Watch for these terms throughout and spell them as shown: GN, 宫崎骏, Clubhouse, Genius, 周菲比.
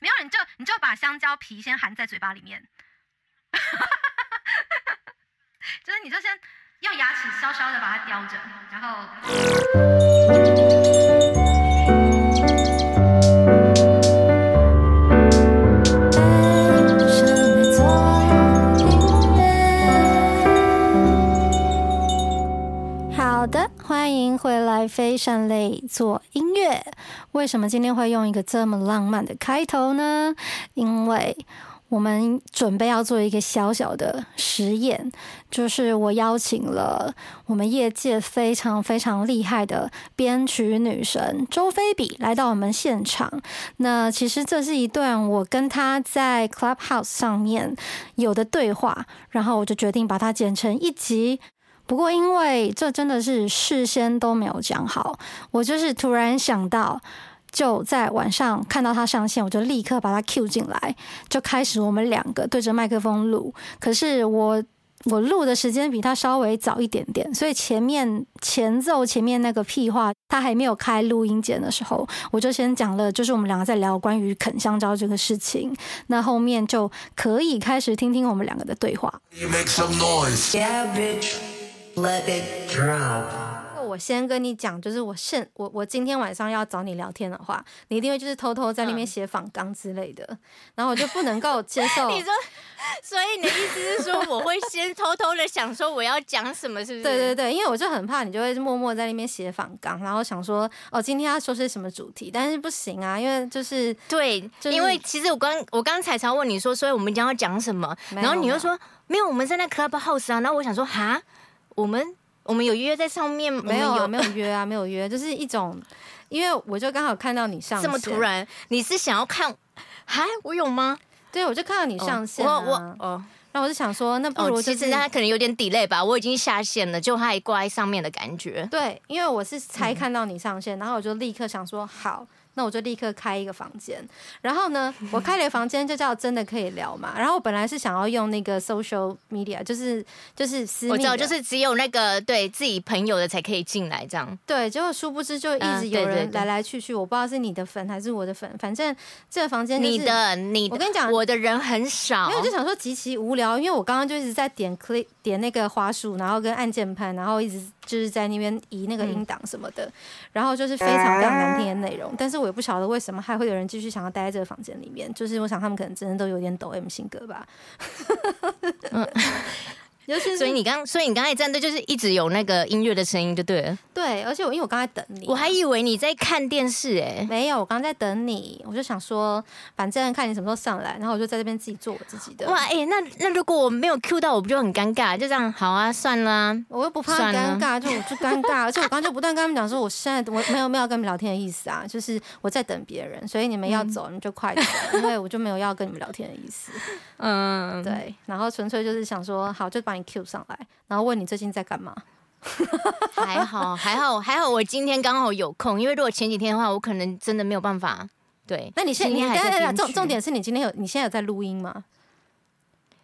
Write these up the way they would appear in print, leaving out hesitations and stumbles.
没有，你就把香蕉皮先含在嘴巴里面，就是你就先用牙齿稍稍的把它叼着，然后。欢迎回来非善类做音乐。为什么今天会用一个这么浪漫的开头呢？因为我们准备要做一个小小的实验，就是我邀请了我们业界非常非常厉害的编曲女神周菲比来到我们现场。那其实这是一段我跟她在 Clubhouse 上面有的对话，然后我就决定把它剪成一集。不过因为这真的是事先都没有讲好，我就是突然想到，就在晚上看到他上线，我就立刻把他 cue 进来，就开始我们两个对着麦克风录。可是我录的时间比他稍微早一点点，所以前面那个屁话他还没有开录音键的时候，我就先讲了，就是我们两个在聊关于啃香蕉这个事情。那后面就可以开始听听我们两个的对话。You make some noise. Yeah, bitch.Let it drop. 我先跟你讲，就是我今天晚上要找你聊天的话，你一定会就是偷偷在那边写访纲之类的，然后我就不能够接受。你说，所以你的意思是说，我会先偷偷的想说我要讲什么，是不是？对对对，因为我就很怕你就会默默在那边写访纲，然后想说哦，今天要说些什么主题，但是不行啊，因为就是对、就是，因为其实我刚才才问你说，所以我们将要讲什么，然后你又说没有，我们在那 Clubhouse 啊，然后我想说哈。我们有约在上面？没有啊，没有约啊，没有约，就是一种，因为我就刚好看到你上线，这么突然，你是想要看？嗨，我有吗？对，我就看到你上线、啊，我，然后我就想说，那不如、就是其实他可能有点 delay 吧，我已经下线了，就他还挂在上面的感觉。对，因为我是才看到你上线，然后我就立刻想说，好。那我就立刻开一个房间，然后呢，我开了房间就叫真的可以聊嘛。然后我本来是想要用那个 social media， 就是私密的，我知道，就是只有那个对自己朋友的才可以进来这样。对，结果殊不知就一直有人来来去去，对对对，我不知道是你的粉还是我的粉，反正这个房间、就是、你的，我跟你讲，我的人很少，没有就想说极其无聊，因为我刚刚就一直在点那个滑鼠，然后跟按键盘，然后一直就是在那边移那个音档什么的，然后就是非常非常难听的内容，但是。我也不晓得为什么还会有人继续想要待在这个房间里面，就是我想他们可能真的都有点抖 M 性格吧。嗯就是、所以你刚才也站队，就是一直有那个音乐的声音，就对了。对，而且因为我刚才等你，我还以为你在看电视欸。没有，我刚才在等你，我就想说，反正看你什么时候上来，然后我就在这边自己做我自己的。哇，欸，那如果我没有 cue 到，我不就很尴尬？就这样，好啊，算了啊。我又不怕尴尬，就尴尬，而且我刚才就不断跟他们讲说，我现在我没有跟你们聊天的意思啊，就是我在等别人，所以你们要走，你们就快走，因为我就没有要跟你们聊天的意思。嗯，对，然后纯粹就是想说，好，就把。你 Q 上来，然后问你最近在干嘛？还好，我今天刚好有空，因为如果前几天的话，我可能真的没有办法。对，那你现在还在重点是你现在有在录音吗？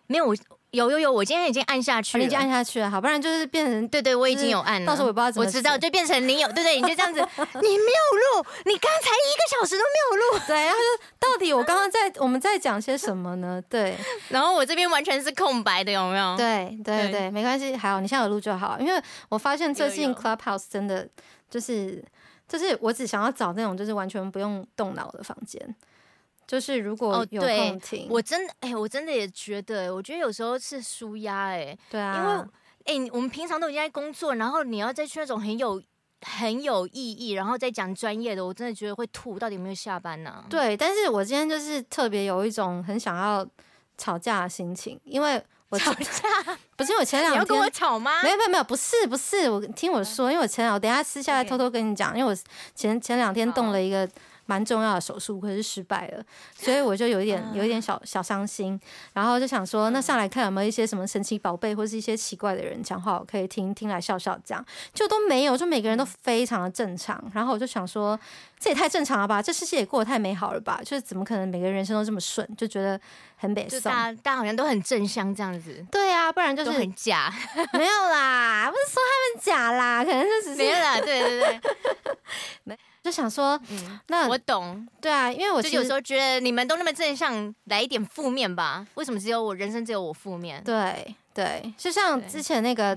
没有，有，我今天已经按下去了，哦、你已经按下去了，好，不然就是变成对，我已经有按了，就是、到时候我不知道怎么，我知道就变成你有对，你就这样子，你没有录，你刚才1个小时都没有录，对，然后就到底我刚刚我们在讲些什么呢？对，然后我这边完全是空白的，有没有？对，没关系，还好你现在有录就好，因为我发现最近 Clubhouse 真的就是我只想要找那种就是完全不用动脑的房间。就是如果有空听，我真的也觉得，我觉得有时候是抒压哎，对啊，因为我们平常都已经在工作，然后你要再去那种很有意义，然后再讲专业的，我真的觉得会吐，到底有没有下班呢、啊？对，但是我今天就是特别有一种很想要吵架的心情，因为。我吵架不是因为我前两天你要跟我吵吗？没有，不是，我听我说，因为我前两天等一下私下来偷偷跟你讲，因为我前两天动了一个蛮重要的手术，可是失败了，所以我就有一点小伤心，然后就想说，那上来看有没有一些什么神奇宝贝或是一些奇怪的人讲话，我可以听听来笑笑这样，就都没有，就每个人都非常的正常，然后我就想说，这也太正常了吧，这世界也过得太美好了吧，就是怎么可能每个人人生都这么顺，就觉得。很北宋，大家好像都很正向这样子。对啊，不然就是都很假。没有啦，不是说他们假啦，可能是只是没有啦。对对对，就想说，那我懂，对啊，因为我就有时候觉得你们都那么正向，来一点负面吧？为什么只有我负面？对对，就像之前那个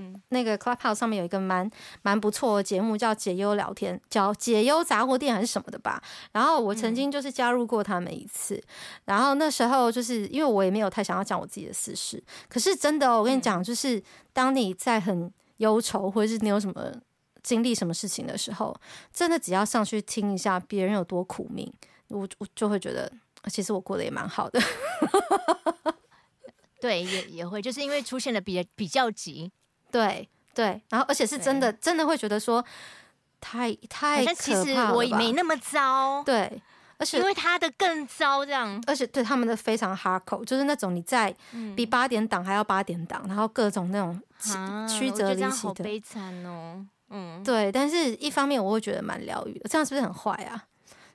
Clubhouse 上面有一个蛮不错的节目，叫解忧聊天，叫解忧杂货店还是什么的吧。然后我曾经就是加入过他们一次，然后那时候就是因为我也没有太想要讲我自己的私事，可是真的、哦、我跟你讲，就是当你在很忧愁或者是你有什么经历什么事情的时候，真的只要上去听一下别人有多苦命， 我就会觉得其实我过得也蛮好的。对，也会就是因为出现了比较急，对对，然后而且是真的会觉得说太可怕了吧，其实我也没那么糟，对，而且因为他的更糟这样，而且对他们的非常 hardcore， 就是那种你在比8点档还要8点档，然后各种那种曲折离奇的，我觉得这样好悲惨哦。对，但是一方面我会觉得蛮疗愈的，这样是不是很坏啊？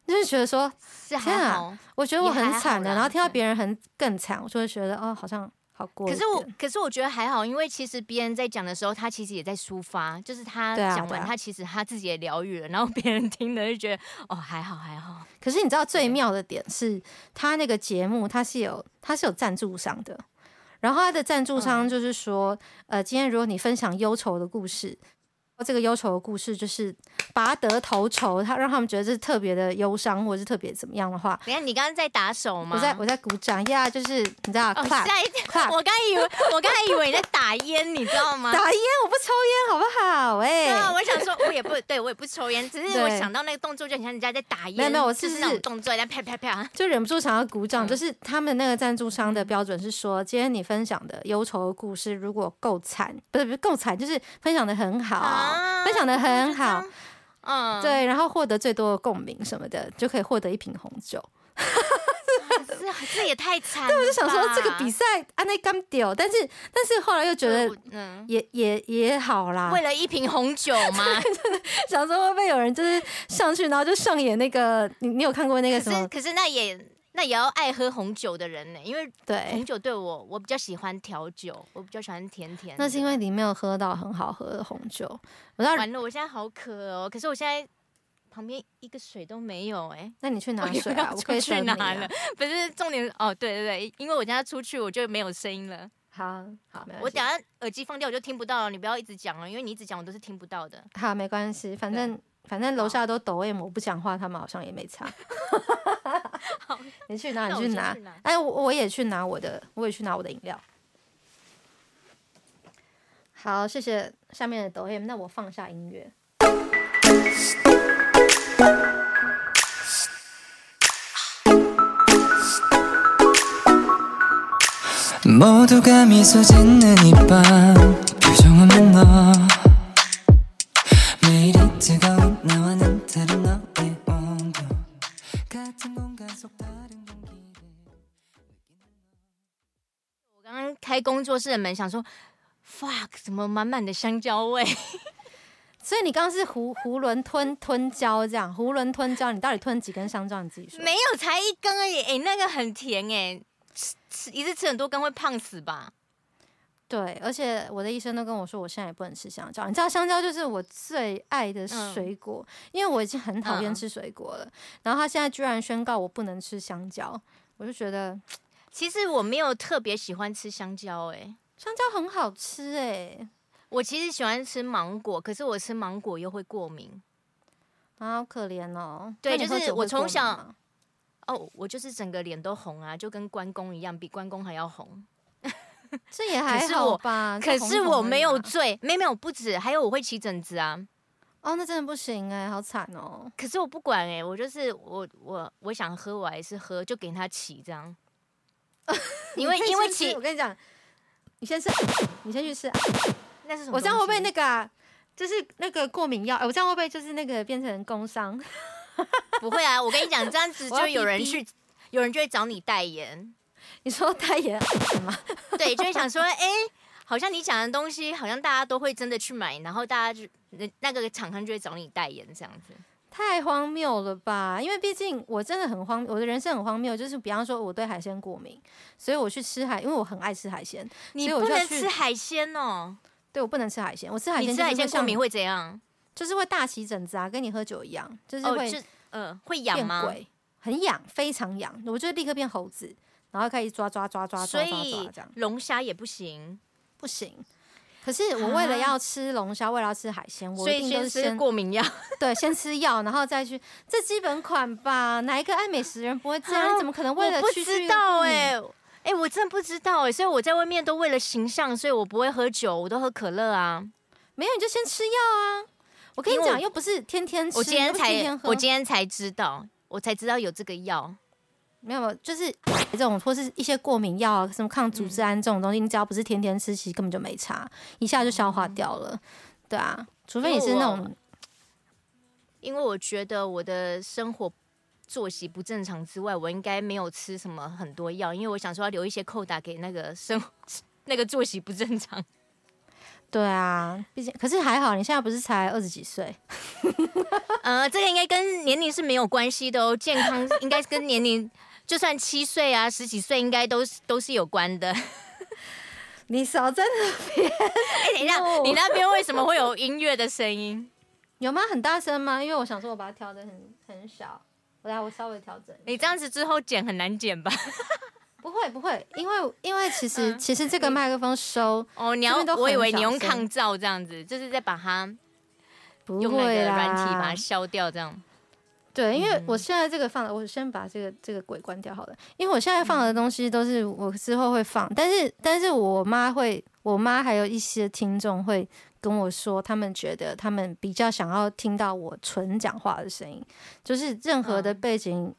就是觉得说，天啊，我觉得我很惨的，然后听到别人更惨，我就会觉得哦，好像好过一点。可是我觉得还好，因为其实别人在讲的时候，他其实也在抒发，就是他讲完，他其实他自己也疗愈了，然后别人听了就觉得哦，还好还好。可是你知道最妙的点是，他那个节目他是有赞助商的，然后他的赞助商就是说，今天如果你分享忧愁的故事。这个忧愁的故事就是拔得头筹，他让他们觉得这是特别的忧伤，或者是特别怎么样的话。等一下，你刚刚在打手吗？我在鼓掌呀， yeah， 就是你知道，哦、clap。我刚才以为你在打烟，你知道吗？打烟，我不抽烟，好不好？哎、欸，对啊，我想说，我也不抽烟，只是我想到那个动作就很像人家在打烟，没有，我就是那种动作，人家啪啪啪，就忍不住想要鼓掌。就是他们那个赞助商的标准是说，今天你分享的忧愁的故事如果够惨，不是够惨，就是分享的很好。分享的很好，对，然后获得最多的共鸣什么的，就可以获得1瓶红酒。这也太惨了吧。对，我就想说这个比赛安内干掉，但是后来又觉得也好啦。为了1瓶红酒吗？想说会不会有人就是上去，然后就上演那个你有看过那个什么？可是那也要爱喝红酒的人呢，因为红酒对我比较喜欢调酒，我比较喜欢甜甜的。那是因为你没有喝到很好喝的红酒。完了，我现在好渴哦，可是我现在旁边一个水都没有哎。那你去拿水啊，我可以去拿了。啊、不是重点哦，对对对，因为我现在出去我就没有声音了。好，没关系。我等下耳机放掉我就听不到了，你不要一直讲了，因为你一直讲我都是听不到的。好，没关系，反正楼下都抖 M， 我不讲话，他们好像也没差。你去拿。哎，我也去拿我的，饮料。好，谢谢下面的抖 M。那我放下音乐。모두가 미소 짓는 이밤 표정 없는 너 뜨거운 나와는 다른 너의 온도 같은 공간 속 다른 공기를 我刚刚开工作室的门， 想说 fuck 怎么满满的香蕉味。 所以你刚刚是囫囵吞蕉这样，囫囵吞蕉，你到底吞几根香蕉你自己说？ 没有，才1根而已，欸，那个很甜欸，一次吃很多根会胖死吧。对，而且我的医生都跟我说，我现在也不能吃香蕉。你知道，香蕉就是我最爱的水果，因为我已经很讨厌吃水果了。然后他现在居然宣告我不能吃香蕉，我就觉得，其实我没有特别喜欢吃香蕉，哎，香蕉很好吃，哎。我其实喜欢吃芒果，可是我吃芒果又会过敏，啊，好可怜哦。对，就是我从小，哦，我就是整个脸都红啊，就跟关公一样，比关公还要红。这也还好吧，可是我没有醉，没有不止，还有我会起疹子啊。哦，那真的不行哎，好惨哦。可是我不管哎，我就是我想喝我还是喝，就给他起这样。因为起，我跟你讲，你先去试、啊。那是什么？我这样会不会那个啊？就是那个过敏药，我这样会不会就是那个变成工伤？不会啊，我跟你讲，这样子就有人就会找你代言。你说代言吗？对，就会想说，哎，好像你讲的东西，好像大家都会真的去买，然后大家就那个厂商就会找你代言这样子。太荒谬了吧！因为毕竟我真的很荒谬，我的人生很荒谬。就是比方说，我对海鲜过敏，所以我去吃因为我很爱吃海鲜。你不能吃海鲜哦？对，我不能吃海鲜。我吃海鲜过敏会怎样？就是会大起疹子啊，跟你喝酒一样，就是会会痒吗？很痒，非常痒，我就立刻变猴子，然后开始抓，所以龙虾也不行，不行。可是我为了要吃龙虾，为了要吃海鲜，我一定都是先过敏药，对，先吃药，然后再去，这基本款吧。哪一个爱美食人不会这样？你怎么可能为了去？我不知道我真的不知道所以我在外面都为了形象，所以我不会喝酒，我都喝可乐啊。没有，你就先吃药啊。我跟你讲，又不是天天吃，我今天才知道，我才知道有这个药。没有，就是这种或是一些过敏药啊，什么抗组织胺这种东西，你只要不是天天吃，其实根本就没差，一下就消化掉了。对啊，除非你是那种，因为我觉得我的生活作息不正常之外，我应该没有吃什么很多药，因为我想说要留一些扣打给那个作息不正常。对啊，毕竟可是还好，你现在不是才20几岁？这个应该跟年龄是没有关系的哦，健康应该跟年龄，就算7岁啊、10几岁，应该都是有关的。你少在那边，你那边为什么会有音乐的声音？有吗？很大声吗？因为我想说，我把它调得很小，我稍微调整。你这样子之后剪很难剪吧？不会，因为其实这个麦克风收我以为你用抗噪这样子，就是在把它用那个软体把它消掉这样。对，因为我现在这个放的，我先把这个鬼关掉好了。因为我现在放的东西都是我之后会放，但是我妈还有一些听众会跟我说，他们觉得他们比较想要听到我纯讲话的声音，就是任何的背景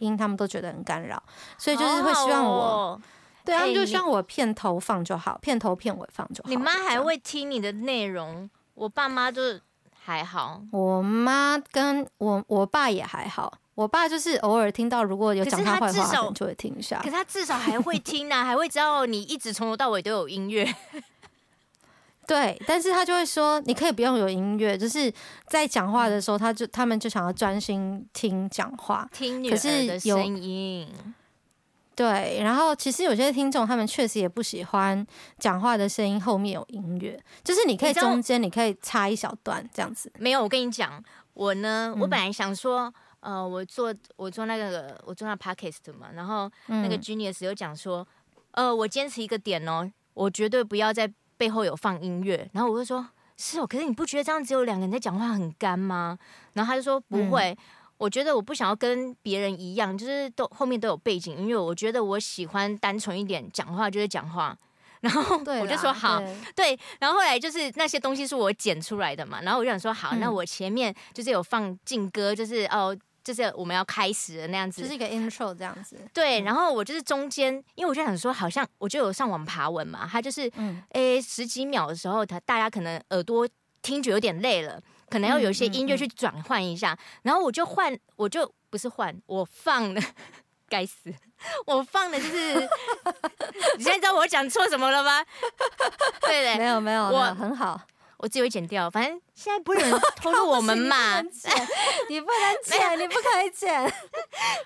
音他们都觉得很干扰，所以就是会希望我，对，他们就希望我片头放就好，片头片尾放就好。你妈还会听你的内容？我爸妈就还好，我妈跟我爸也还好。我爸就是偶尔听到，如果有讲他坏话，可能就会听一下。可是他至少还会听啊，还会知道你一直从头到尾都有音乐。对，但是他就会说，你可以不用有音乐，就是在讲话的时候，他们就想要专心听讲话，听女儿的声音。对，然后其实有些听众他们确实也不喜欢讲话的声音后面有音乐，就是你可以中间你可以插一小段这样子。没有，我跟你讲，我呢，我本来想说。我做那 podcast 嘛，然后那个 Genius 有讲说，我坚持一个点哦，我绝对不要在背后有放音乐。然后我就说，是哦，可是你不觉得这样只有2个人在讲话很干吗？然后他就说不会，我觉得我不想要跟别人一样，就是后面都有背景音乐。我觉得我喜欢单纯一点，讲话就是讲话。然后我就说好，对。然后后来就是那些东西是我剪出来的嘛，然后我就想说好，那我前面就是有放劲歌，就是就是我们要开始的那样子，就是一个 intro 这样子。对，然后我就是中间，因为我就想说，好像我就有上网爬文嘛，他就是10几秒的时候，大家可能耳朵听觉有点累了，可能要有一些音乐去转换一下。然后我放了，该死，我放的就是，你现在知道我讲错什么了吗？对的，没有，我很好。我自己会剪掉，反正现在不能偷录我们嘛。你不能剪，你不可以剪。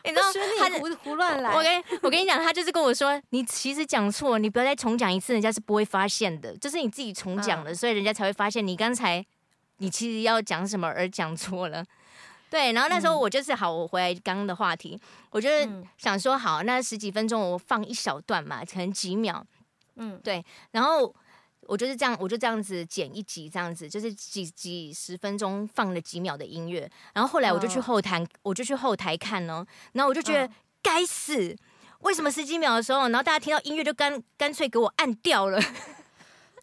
你知道他胡乱来。我跟你讲，他就是跟我说，你其实讲错，你不要再重讲一次，人家是不会发现的，就是你自己重讲了，所以人家才会发现你刚才你其实要讲什么而讲错了。对，然后那时候我就是好，我回来刚刚的话题，我就是想说好，那10几分钟我放一小段嘛，可能几秒。对，然后。我就这样子剪一集，这样子就是几十分钟放了几秒的音乐，然后后来我就去后台，看哦，然后我就觉得该死，为什么10几秒的时候，然后大家听到音乐就干脆给我按掉了？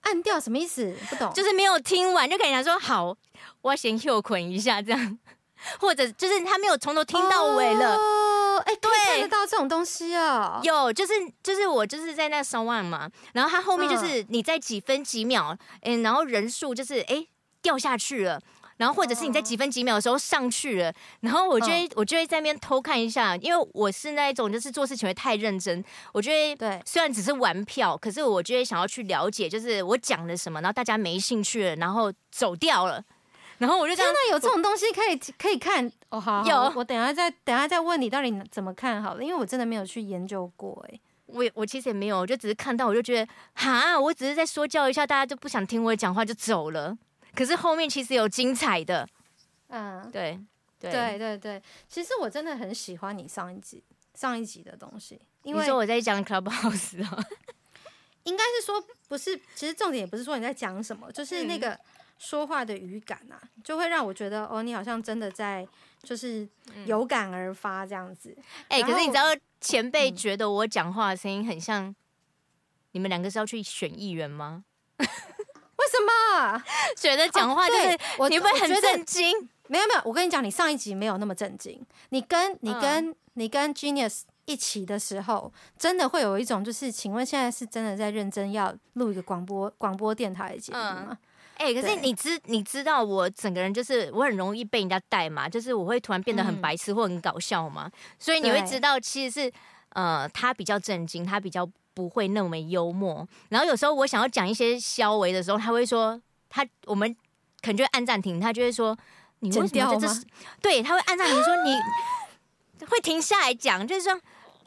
按掉什么意思？不懂，就是没有听完，就跟人家说好，我要先休困一下这样，或者就是他没有从头听到尾了。对，看得到这种东西啊，有就是我就是在那1嘛，然后他后面就是你在几分几秒，然后人数就是掉下去了，然后或者是你在几分几秒的时候上去了，然后我就会在那边偷看一下，因为我是那一种就是做事情会太认真，我就会对虽然只是玩票，可是我就会想要去了解，就是我讲了什么，然后大家没兴趣了，然后走掉了。然后我就这样，真的有这种东西可以看哦。好，有我等一下再问你到底怎么看好了，因为我真的没有去研究过我其实也没有，我就只是看到我就觉得哈，我只是在说教一下，大家就不想听我讲话就走了，可是后面其实有精彩的。嗯，对对对对对，其实我真的很喜欢你上一集的东西，因为你说我在讲 Clubhouse 啊，应该是说不是，其实重点也不是说你在讲什么，就是那个说话的语感啊，就会让我觉得哦，你好像真的在就是有感而发这样子。哎、可是你知道前辈觉得我讲话的声音很像，你们两个是要去选议员吗？为什么觉得讲话就是、哦、你会很震惊？没有没有，我跟你讲，你上一集没有那么震惊。你跟 Genius 一起的时候，真的会有一种就是，请问现在是真的在认真要录一个广播电台的节目吗？可是你知道我整个人就是我很容易被人家带嘛，就是我会突然变得很白痴或很搞笑嘛，所以你会知道其实是他比较震惊，他比较不会那么幽默。然后有时候我想要讲一些消微的时候，他会说我们可能就会按暂停，他就会说。你为什么对，他会按照你说，你会停下来讲，就是说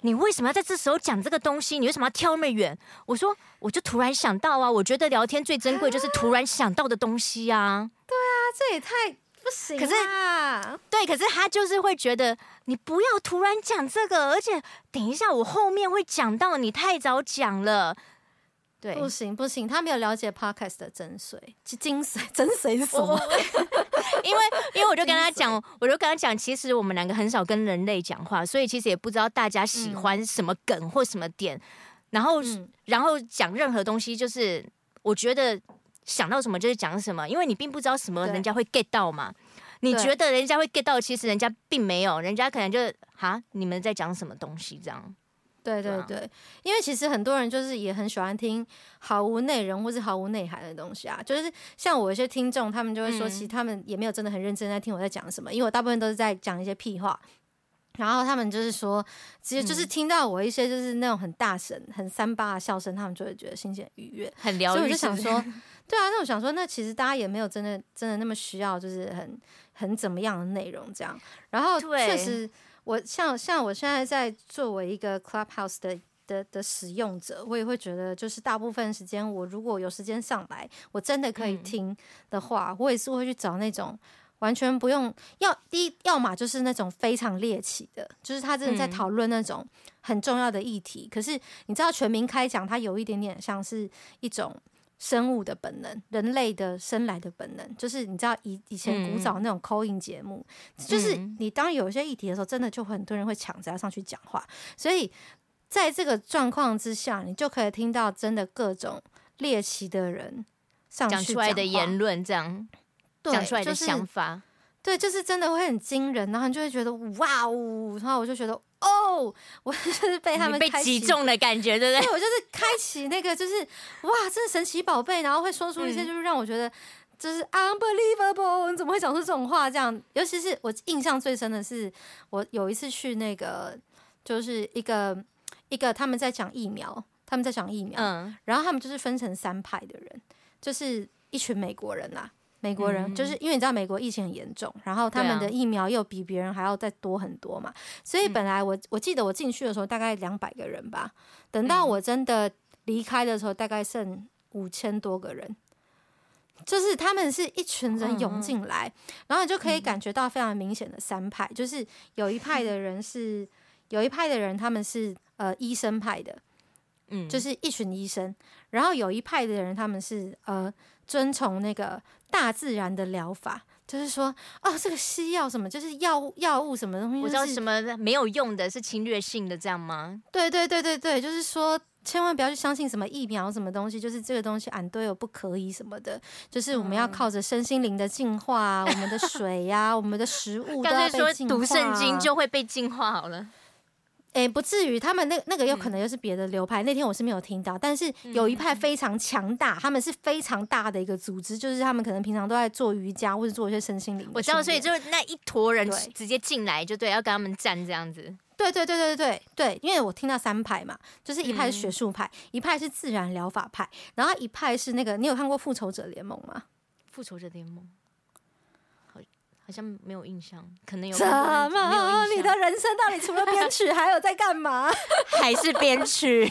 你为什么要在这时候讲这个东西？你为什么要跳那么远？我说我就突然想到啊，我觉得聊天最珍贵就是突然想到的东西啊。对啊，这也太不行啦。可是他就是会觉得你不要突然讲这个，而且等一下我后面会讲到，你太早讲了。对，不行不行，他没有了解 podcast 的精髓是什么？因为我就跟他讲，其实我们两个很少跟人类讲话，所以其实也不知道大家喜欢什么梗或什么点，然后讲任何东西，就是我觉得想到什么就是讲什么，因为你并不知道什么人家会 get 到嘛。你觉得人家会 get 到，其实人家并没有，人家可能就哈你们在讲什么东西这样。对对对，因为其实很多人就是也很喜欢听毫无内容或是毫无内涵的东西啊，就是像我有些听众，他们就会说，其实他们也没有真的很认真在听我在讲什么，因为我大部分都是在讲一些屁话。然后他们就是说，其实就是听到我一些就是那种很大声、很三八的笑声，他们就会觉得心情愉悦，很疗愈。所以我就想说，对啊，那我想说，那其实大家也没有真的那么需要，就是很怎么样的内容这样。然后确实。我像我现在在作为一个 Clubhouse 的使用者，我也会觉得，就是大部分时间，我如果有时间上来，我真的可以听的话，我也是会去找那种完全不用要嘛就是那种非常猎奇的，就是他真的在讨论那种很重要的议题。可是你知道，全民开讲，它有一点点像是一种。生物的本能，人类的生来的本能，就是你知道以前古早那种 call in 节目，就是你当有一些议题的时候，真的就很多人会抢着要上去讲话，所以在这个状况之下，你就可以听到真的各种猎奇的人上去讲出来的言论，这样讲出来的想法，对，就是真的会很惊人，然后你就会觉得哇哦，然后我就觉得。哦，我就是被他们被击中的感觉，对不对？对，我就是开启那个，就是哇，真的神奇宝贝，然后会说出一些就是让我觉得就是 unbelievable， 你怎么会讲出这种话？这样，尤其是我印象最深的是，我有一次去那个就是一个他们在讲疫苗，然后他们就是分成三派的人，就是一群美国人啦。美国人就是因为你知道美国疫情很严重，然后他们的疫苗又比别人还要再多很多嘛，所以本来我记得我进去的时候大概200个人吧，等到我真的离开的时候大概剩5000多个人，就是他们是一群人涌进来，然后你就可以感觉到非常明显的三派，就是有一派的人他们是医生派的，就是一群医生，然后有一派的人他们是遵从那个大自然的疗法，就是说哦，这个西药什么，就是药物什么东西，就是，我知道什么没有用的，是侵略性的，这样吗？对对对对对，就是说千万不要去相信什么疫苗什么东西，就是这个东西俺都有不可以什么的，就是我们要靠着身心灵的净化啊，我们的水啊，我们的食物都要被净化啊。刚才说读圣经就会被净化好了。欸，不至于，他们那个有可能又是别的流派，那天我是没有听到，但是有一派非常强大，他们是非常大的一个组织，就是他们可能平常都在做瑜伽或者做一些身心灵的训练。我知道，所以就那一坨人直接进来就对，要跟他们战这样子。对对对对对对，因为我听到三派嘛，就是一派是学术派，一派是自然疗法派，然后一派是那个，你有看过《复仇者联盟》吗？《复仇者联盟》好像没有印象，可能有什么？你的人生到底除了编曲还有在干嘛？还是编曲，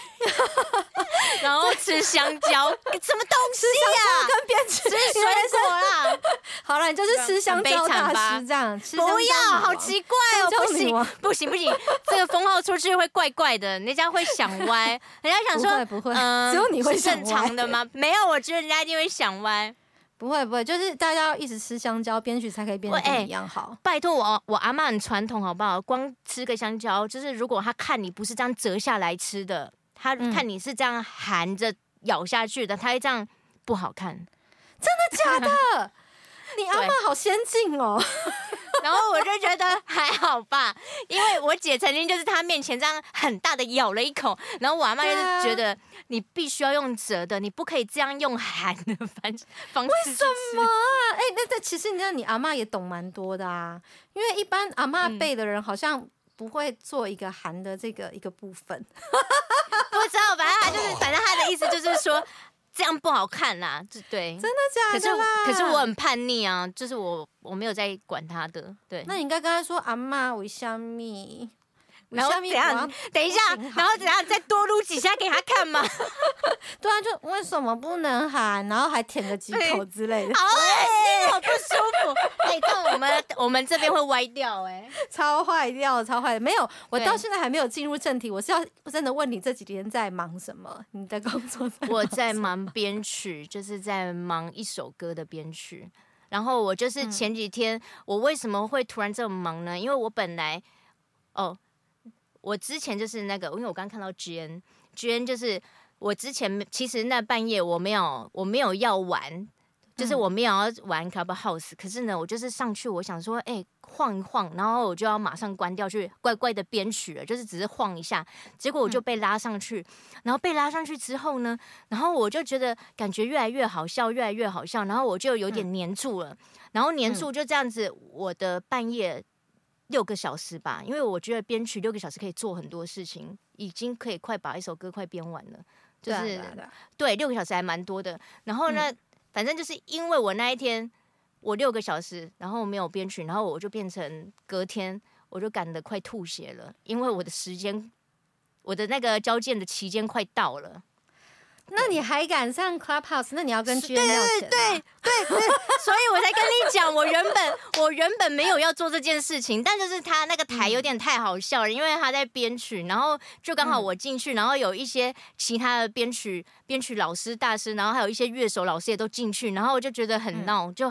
然后吃香蕉，什么东西啊？跟编曲，吃水果啦。好了，你就是吃香蕉大师这样。吃不要，好奇怪哦！不行，不行，不行，这个封号出去会怪怪的，人家会想歪，人家想说不会，只有你会想歪。正常的吗？没有，我觉得人家一定会想歪。不会不会，就是大家要一直吃香蕉，编曲才可以变得跟你一样好。拜托我阿嬷很传统好不好？光吃个香蕉，就是如果她看你不是这样折下来吃的，她看你是这样含着咬下去的，她会这样不好看。真的假的？你阿嬷好先进哦。然后我就觉得还好吧，因为我姐曾经就是她面前这样很大的咬了一口，然后我阿嬷就是觉得你必须要用折的，你不可以这样用含的方式。为什么啊？哎、欸，那其实你阿嬷也懂蛮多的啊，因为一般阿嬷辈的人好像不会做一个含的这个一个部分。不知道，反正她的意思就是说。这样不好看啦，对，真的假的啦？可是我很叛逆啊，就是我没有在管他的，对。那你应该跟他说阿嬷我下面，然后等一下，然后等一下再多撸几下给他看嘛。对啊，就为什么不能喊，然后还舔个几口之类的。好恶心，我不舒服。哎，但我们这边会歪掉哎，超坏掉，超坏。没有，我到现在还没有进入正题。我是要真的问你这几天在忙什么？你的工作在忙什么？我在忙编曲，就是在忙一首歌的编曲。然后我就是前几天，我为什么会突然这么忙呢？因为我本来我之前就是那个，因为我刚看到 GN 就是我之前其实那半夜我没有要玩，就是我没有要玩 Clubhouse， 可是呢，我就是上去我想说，哎，晃一晃，然后我就要马上关掉去乖乖的编曲了，就是只是晃一下，结果我就被拉上去，然后被拉上去之后呢，然后我就觉得感觉越来越好笑，越来越好笑，然后我就有点黏住了，然后黏住就这样子，我的半夜。6个小时吧，因为我觉得编曲6个小时可以做很多事情，已经可以快把一首歌快编完了，就是对，6个小时还蛮多的。然后呢，反正就是因为我那一天我6个小时，然后没有编曲，然后我就变成隔天我就赶得快吐血了，因为我的时间，我的那个交件的期间快到了。那你还敢上 Clubhouse？ 那你要跟 GN 要钱吗？对，所以我才跟你讲，我原本没有要做这件事情，但就是他那个台有点太好笑了，因为他在编曲，然后就刚好我进去，然后有一些其他的编曲老师大师，然后还有一些乐手老师也都进去，然后我就觉得很闹，就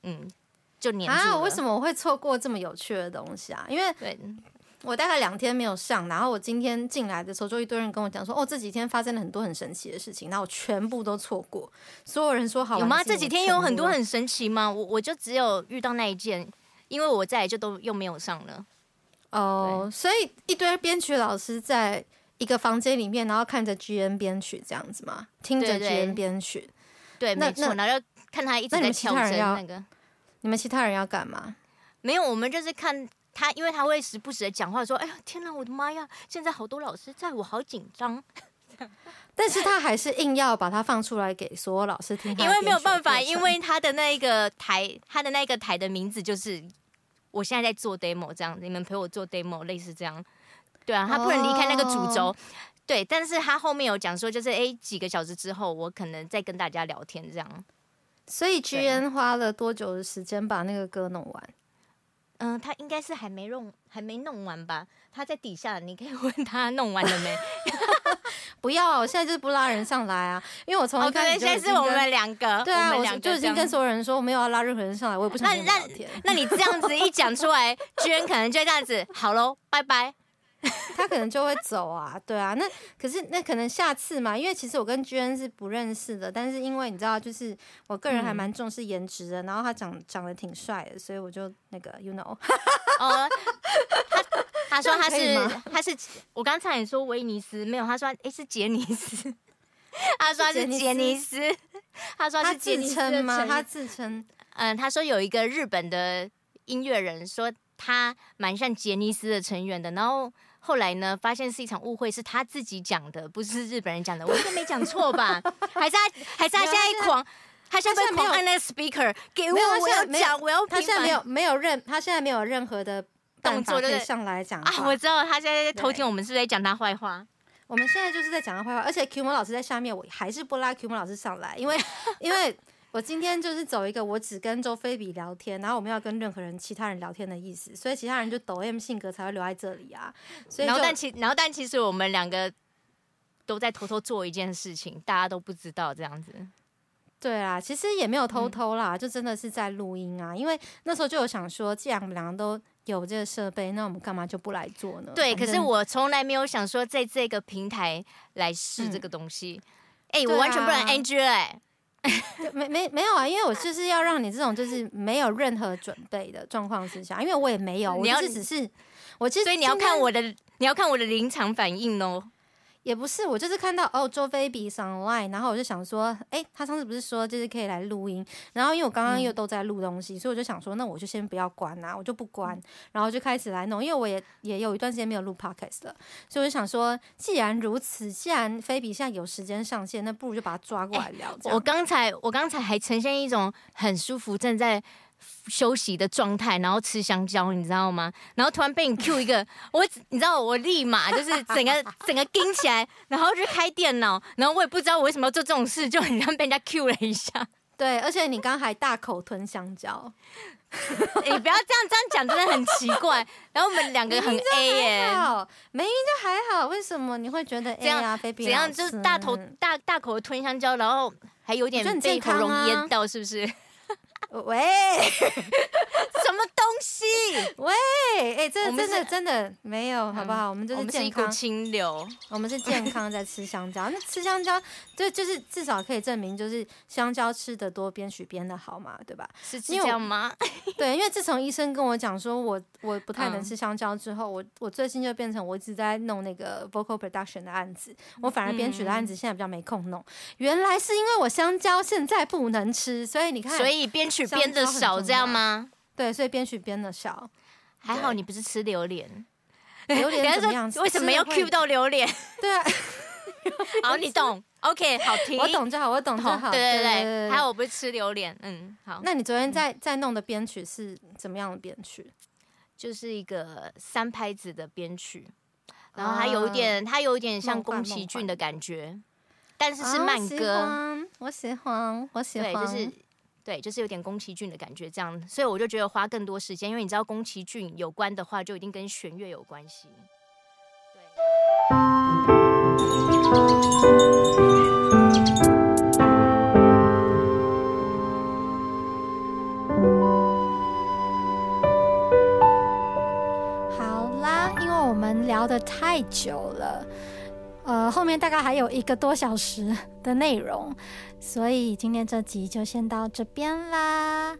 黏住了。啊，为什么我会错过这么有趣的东西啊？因为对。我大概2天没有上，然后我今天进来的时候，就一堆人跟我讲说，哦，这几天发生了很多很神奇的事情，然后我全部都错过。所有人说好玩，有吗？这几天有很多很神奇吗？我就只有遇到那一件，因为我再来就都又没有上了。哦，所以一堆编曲老师在一个房间里面，然后看着 GN 编曲这样子吗？听着 GN 编曲，对，没错，然后就看他一直在调整那个。你们其他人要干嘛？没有，我们就是看。他因为他会时不时的讲话说：“哎呀，天哪，我的妈呀！现在好多老师在，我好紧张。”但是他还是硬要把它放出来给所有老师听，因为没有办法，因为他的那个台，的名字就是我现在在做 demo 这样，你们陪我做 demo， 类似这样。对啊，他不能离开那个主轴。对，但是他后面有讲说，就是几个小时之后，我可能再跟大家聊天这样。所以 GN 花了多久的时间把那个歌弄完？他应该是还没弄完吧？他在底下，你可以问他弄完了没？不要啊！我现在就是不拉人上来啊，因为我从一开始就已经跟现在是我们2个，对啊，我就已经跟所有人说我没有要拉任何人上来，我也不想跟你聊天。那你这样子一讲出来，居然可能就这样子，好喽，拜拜。他可能就会走啊，对啊，可是可能下次嘛，因为其实我跟 GN 是不认识的，但是因为你知道，就是我个人还蛮重视颜值的，然后他长得挺帅的，所以我就那个 you know， 他说他是我刚才也说威尼斯没有，他说是杰尼斯，他说他是杰尼斯，他说他是杰尼斯的吗？他自称，他说有一个日本的音乐人说他蛮像杰尼斯的成员的，然后。后来呢，发现是一场误会，是他自己讲的，不是日本人讲的。我应该没讲错吧？还是他现在狂，他现在没有按那 speaker 给我，我要讲，我要平反。他现在没有任何的动作，就是上来讲啊，我知道他现在在偷听我们是不是在讲他坏话。我们现在就是在讲他坏话，而且 Q 萌老师在下面，我还是不拉 Q 萌老师上来，因为我今天就是走一个我只跟周菲比聊天，然后我没有跟任何人其他人聊天的意思，所以其他人就抖 M 性格才会留在这里啊。所以然后但其实我们两个都在偷偷做一件事情，大家都不知道这样子。对啊，其实也没有偷偷啦，就真的是在录音啊。因为那时候就有想说，既然我们两个都有这个设备，那我们干嘛就不来做呢？对，可是我从来没有想说在这个平台来试这个东西。哎、我完全不能 NG 哎。没有啊，因为我就是要让你这种就是没有任何准备的状况之下，因为我也没有，所以你要看我的临场反应哦。也不是，我就是看到哦，周菲比 online， 然后我就想说，哎，他上次不是说就是可以来录音，然后因为我刚刚又都在录东西，所以我就想说，那我就先不要关啊，我就不关，然后就开始来弄，因为我也有一段时间没有录 podcast 了，所以我就想说，既然如此，既然菲比现在有时间上线，那不如就把他抓过来聊。我刚才还呈现一种很舒服正在休息的状态，然后吃香蕉，你知道吗？然后突然被你 Q 一个，你知道我立马就是整个盯起来，然后就开电脑，然后我也不知道我为什么要做这种事，就很像被人家 Q 了一下。对，而且你刚还大口吞香蕉，你不要这样讲，真的很奇怪。然后我们两个很 A 耶，没就还好，为什么你会觉得 A 啊？怎样就是大口吞香蕉，然后还有点被喉咙淹到，是不是？喂，什么东西？喂，哎、欸，真的没有，好不好？我们就是健康，我们是一股清流，我们是健康在吃香蕉。那吃香蕉，就是至少可以证明，就是香蕉吃得多，边许边的好嘛，对吧？是这样吗？对，因为自从医生跟我讲说我不太能吃香蕉之后，我最近就变成我一直在弄那个 vocal production 的案子，我反而编曲的案子现在比较没空弄。原来是因为我香蕉现在不能吃，所以你看，所以编曲。编的少这样吗？对，所以编曲编的少。还好你不是吃榴莲，榴莲怎么样？为什么要 cue 到榴莲？对啊，好，你懂。OK， 好听，我懂就好。对，还好我不是吃榴莲。嗯，好。那你昨天在弄的编曲是怎么样的编曲？就是一个三拍子的编曲，然后它有一点像宫崎骏的感觉，但是是慢歌。我喜欢。对，就是有点宫崎骏的感觉，这样，所以我就觉得花更多时间，因为你知道宫崎骏有关的话，就一定跟弦乐有关系。对。好啦，因为我们聊得太久了。后面大概还有1个多小时的内容，所以今天这集就先到这边啦。